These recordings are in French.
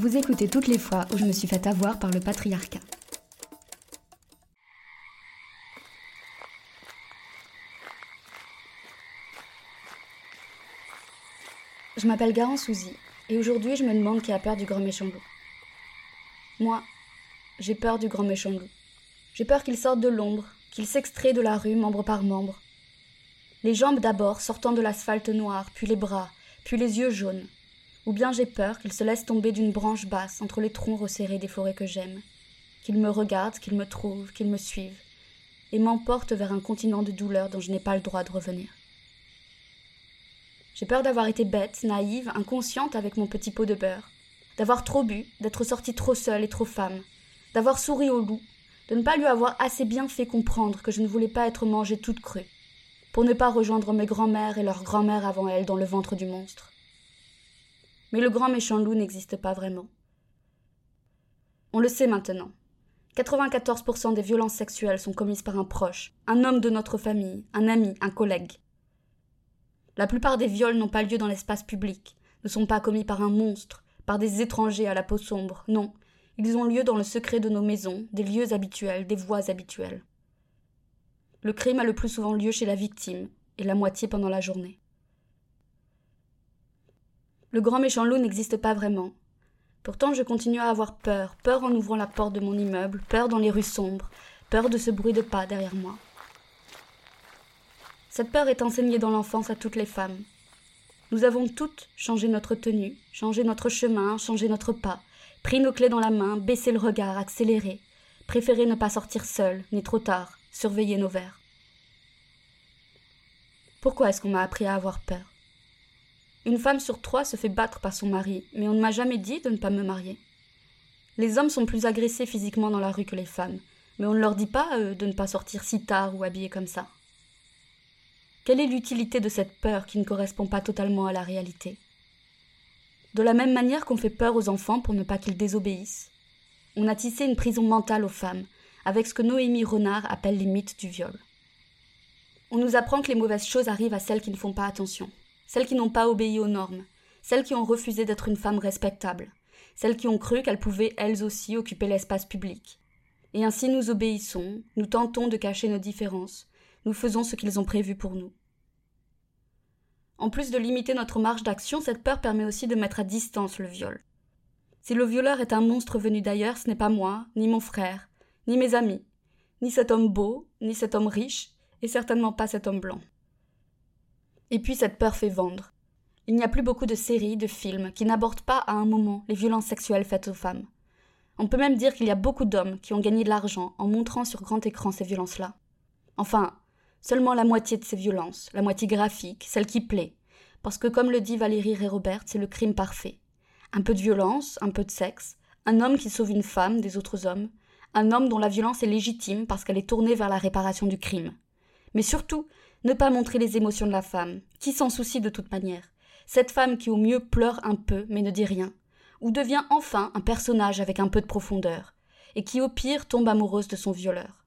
Vous écoutez toutes les fois où je me suis faite avoir par le patriarcat. Je m'appelle Garance Ouzy et aujourd'hui je me demande qui a peur du grand méchant loup. Moi, j'ai peur du grand méchant loup. J'ai peur qu'il sorte de l'ombre, qu'il s'extrait de la rue membre par membre. Les jambes d'abord sortant de l'asphalte noir, puis les bras, puis les yeux jaunes. Ou bien j'ai peur qu'il se laisse tomber d'une branche basse entre les troncs resserrés des forêts que j'aime. Qu'il me regarde, qu'il me trouve, qu'il me suive. Et m'emporte vers un continent de douleur dont je n'ai pas le droit de revenir. J'ai peur d'avoir été bête, naïve, inconsciente avec mon petit pot de beurre. D'avoir trop bu, d'être sortie trop seule et trop femme. D'avoir souri au loup, de ne pas lui avoir assez bien fait comprendre que je ne voulais pas être mangée toute crue. Pour ne pas rejoindre mes grands-mères et leurs grands-mères avant elles dans le ventre du monstre. Mais le grand méchant loup n'existe pas vraiment. On le sait maintenant. 94% des violences sexuelles sont commises par un proche, un homme de notre famille, un ami, un collègue. La plupart des viols n'ont pas lieu dans l'espace public, ne sont pas commis par un monstre, par des étrangers à la peau sombre, non. Ils ont lieu dans le secret de nos maisons, des lieux habituels, des voies habituelles. Le crime a le plus souvent lieu chez la victime, et la moitié pendant la journée. Le grand méchant loup n'existe pas vraiment. Pourtant, je continue à avoir peur, peur en ouvrant la porte de mon immeuble, peur dans les rues sombres, peur de ce bruit de pas derrière moi. Cette peur est enseignée dans l'enfance à toutes les femmes. Nous avons toutes changé notre tenue, changé notre chemin, changé notre pas, pris nos clés dans la main, baissé le regard, accéléré, préféré ne pas sortir seul, ni trop tard, surveiller nos verres. Pourquoi est-ce qu'on m'a appris à avoir peur ? Une femme sur trois se fait battre par son mari, mais on ne m'a jamais dit de ne pas me marier. Les hommes sont plus agressés physiquement dans la rue que les femmes, mais on ne leur dit pas à eux de ne pas sortir si tard ou habillés comme ça. Quelle est l'utilité de cette peur qui ne correspond pas totalement à la réalité ? De la même manière qu'on fait peur aux enfants pour ne pas qu'ils désobéissent, on a tissé une prison mentale aux femmes, avec ce que Noémie Renard appelle les mythes du viol. On nous apprend que les mauvaises choses arrivent à celles qui ne font pas attention, celles qui n'ont pas obéi aux normes, celles qui ont refusé d'être une femme respectable, celles qui ont cru qu'elles pouvaient elles aussi occuper l'espace public. Et ainsi nous obéissons, nous tentons de cacher nos différences, nous faisons ce qu'ils ont prévu pour nous. En plus de limiter notre marge d'action, cette peur permet aussi de mettre à distance le viol. Si le violeur est un monstre venu d'ailleurs, ce n'est pas moi, ni mon frère, ni mes amis, ni cet homme beau, ni cet homme riche, et certainement pas cet homme blanc. Et puis cette peur fait vendre. Il n'y a plus beaucoup de séries, de films, qui n'abordent pas à un moment les violences sexuelles faites aux femmes. On peut même dire qu'il y a beaucoup d'hommes qui ont gagné de l'argent en montrant sur grand écran ces violences-là. Enfin, seulement la moitié de ces violences, la moitié graphique, celle qui plaît. Parce que comme le dit Valérie Rey-Robert, c'est le crime parfait. Un peu de violence, un peu de sexe, un homme qui sauve une femme des autres hommes, un homme dont la violence est légitime parce qu'elle est tournée vers la réparation du crime. Mais surtout, ne pas montrer les émotions de la femme, qui s'en soucie de toute manière. Cette femme qui au mieux pleure un peu mais ne dit rien, ou devient enfin un personnage avec un peu de profondeur, et qui au pire tombe amoureuse de son violeur.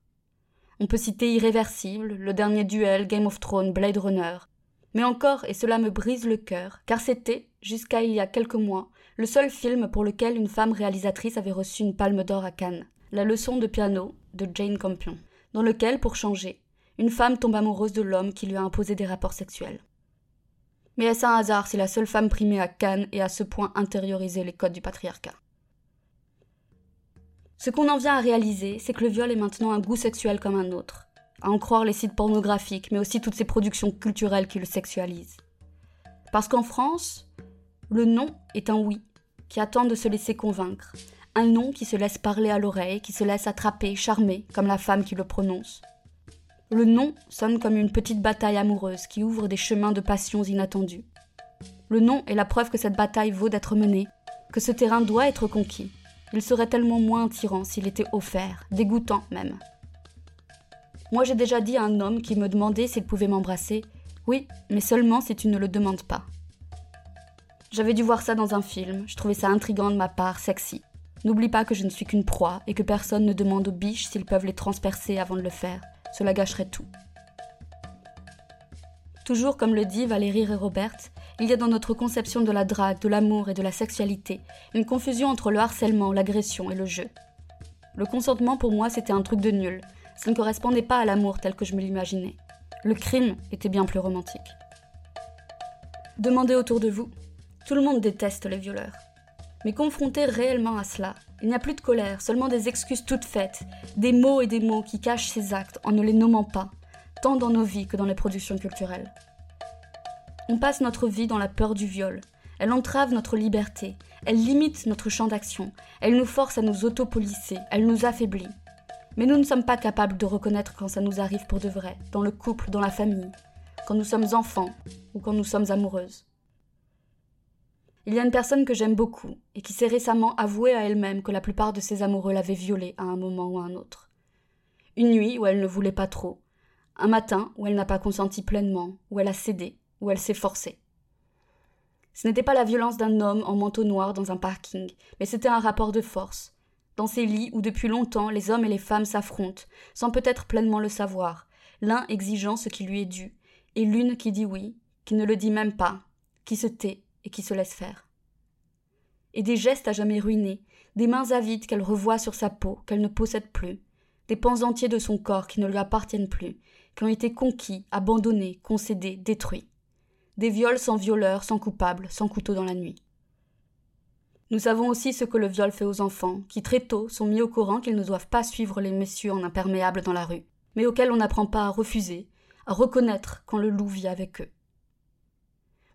On peut citer Irréversible, Le dernier duel, Game of Thrones, Blade Runner. Mais encore, et cela me brise le cœur, car c'était, jusqu'à il y a quelques mois, le seul film pour lequel une femme réalisatrice avait reçu une palme d'or à Cannes, La leçon de piano de Jane Campion, dans lequel, pour changer, une femme tombe amoureuse de l'homme qui lui a imposé des rapports sexuels. Mais est-ce un hasard si la seule femme primée à Cannes ait à ce point intériorisé les codes du patriarcat ? Ce qu'on en vient à réaliser, c'est que le viol est maintenant un goût sexuel comme un autre, à en croire les sites pornographiques, mais aussi toutes ces productions culturelles qui le sexualisent. Parce qu'en France, le non est un oui, qui attend de se laisser convaincre, un non qui se laisse parler à l'oreille, qui se laisse attraper, charmer, comme la femme qui le prononce. Le non sonne comme une petite bataille amoureuse qui ouvre des chemins de passions inattendues. Le non est la preuve que cette bataille vaut d'être menée, que ce terrain doit être conquis. Il serait tellement moins attirant s'il était offert, dégoûtant même. Moi j'ai déjà dit à un homme qui me demandait s'il pouvait m'embrasser « Oui, mais seulement si tu ne le demandes pas. » J'avais dû voir ça dans un film, je trouvais ça intriguant de ma part, sexy. N'oublie pas que je ne suis qu'une proie et que personne ne demande aux biches s'ils peuvent les transpercer avant de le faire. Cela gâcherait tout. Toujours comme le dit Valérie Rey-Robert, Il y a dans notre conception de la drague, de l'amour et de la sexualité une confusion entre le harcèlement, l'agression et le jeu. Le consentement pour moi c'était un truc de nul, ça ne correspondait pas à l'amour tel que je me l'imaginais. Le crime était bien plus romantique. Demandez autour de vous, tout le monde déteste les violeurs. Mais confronté réellement à cela, il n'y a plus de colère, seulement des excuses toutes faites, des mots qui cachent ces actes en ne les nommant pas, tant dans nos vies que dans les productions culturelles. On passe notre vie dans la peur du viol. Elle entrave notre liberté, elle limite notre champ d'action, elle nous force à nous autopolicer, elle nous affaiblit. Mais nous ne sommes pas capables de reconnaître quand ça nous arrive pour de vrai, dans le couple, dans la famille, quand nous sommes enfants ou quand nous sommes amoureuses. Il y a une personne que j'aime beaucoup et qui s'est récemment avouée à elle-même que la plupart de ses amoureux l'avaient violée à un moment ou à un autre. Une nuit où elle ne voulait pas trop, un matin où elle n'a pas consenti pleinement, où elle a cédé, où elle s'est forcée. Ce n'était pas la violence d'un homme en manteau noir dans un parking, mais c'était un rapport de force, dans ces lits où depuis longtemps les hommes et les femmes s'affrontent, sans peut-être pleinement le savoir, l'un exigeant ce qui lui est dû, et l'une qui dit oui, qui ne le dit même pas, qui se tait, et qui se laisse faire. Et des gestes à jamais ruinés, des mains avides qu'elle revoit sur sa peau, qu'elle ne possède plus, des pans entiers de son corps qui ne lui appartiennent plus, qui ont été conquis, abandonnés, concédés, détruits. Des viols sans violeur, sans coupable, sans couteau dans la nuit. Nous savons aussi ce que le viol fait aux enfants, qui très tôt sont mis au courant qu'ils ne doivent pas suivre les messieurs en imperméable dans la rue, mais auxquels on n'apprend pas à refuser, à reconnaître quand le loup vit avec eux.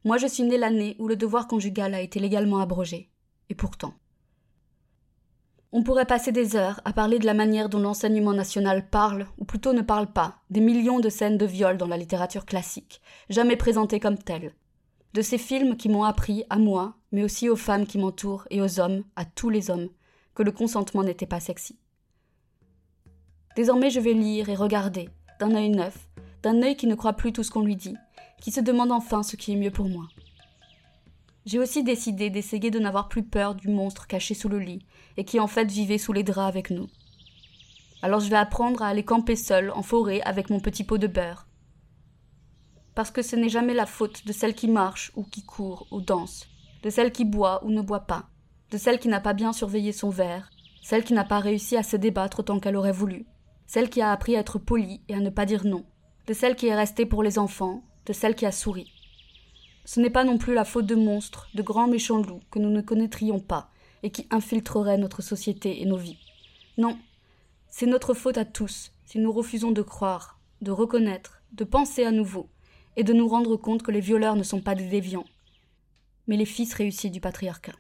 Moi, je suis née l'année où le devoir conjugal a été légalement abrogé. Et pourtant. On pourrait passer des heures à parler de la manière dont l'enseignement national parle, ou plutôt ne parle pas, des millions de scènes de viol dans la littérature classique, jamais présentées comme telles. De ces films qui m'ont appris, à moi, mais aussi aux femmes qui m'entourent et aux hommes, à tous les hommes, que le consentement n'était pas sexy. Désormais, je vais lire et regarder, d'un œil neuf, d'un œil qui ne croit plus tout ce qu'on lui dit, qui se demande enfin ce qui est mieux pour moi. J'ai aussi décidé d'essayer de n'avoir plus peur du monstre caché sous le lit et qui en fait vivait sous les draps avec nous. Alors je vais apprendre à aller camper seule en forêt avec mon petit pot de beurre. Parce que ce n'est jamais la faute de celle qui marche ou qui court ou danse, de celle qui boit ou ne boit pas, de celle qui n'a pas bien surveillé son verre, celle qui n'a pas réussi à se débattre autant qu'elle aurait voulu, celle qui a appris à être polie et à ne pas dire non, de celle qui est restée pour les enfants, de celle qui a souri. Ce n'est pas non plus la faute de monstres, de grands méchants loups que nous ne connaîtrions pas et qui infiltreraient notre société et nos vies. Non, c'est notre faute à tous si nous refusons de croire, de reconnaître, de penser à nouveau et de nous rendre compte que les violeurs ne sont pas des déviants, mais les fils réussis du patriarcat.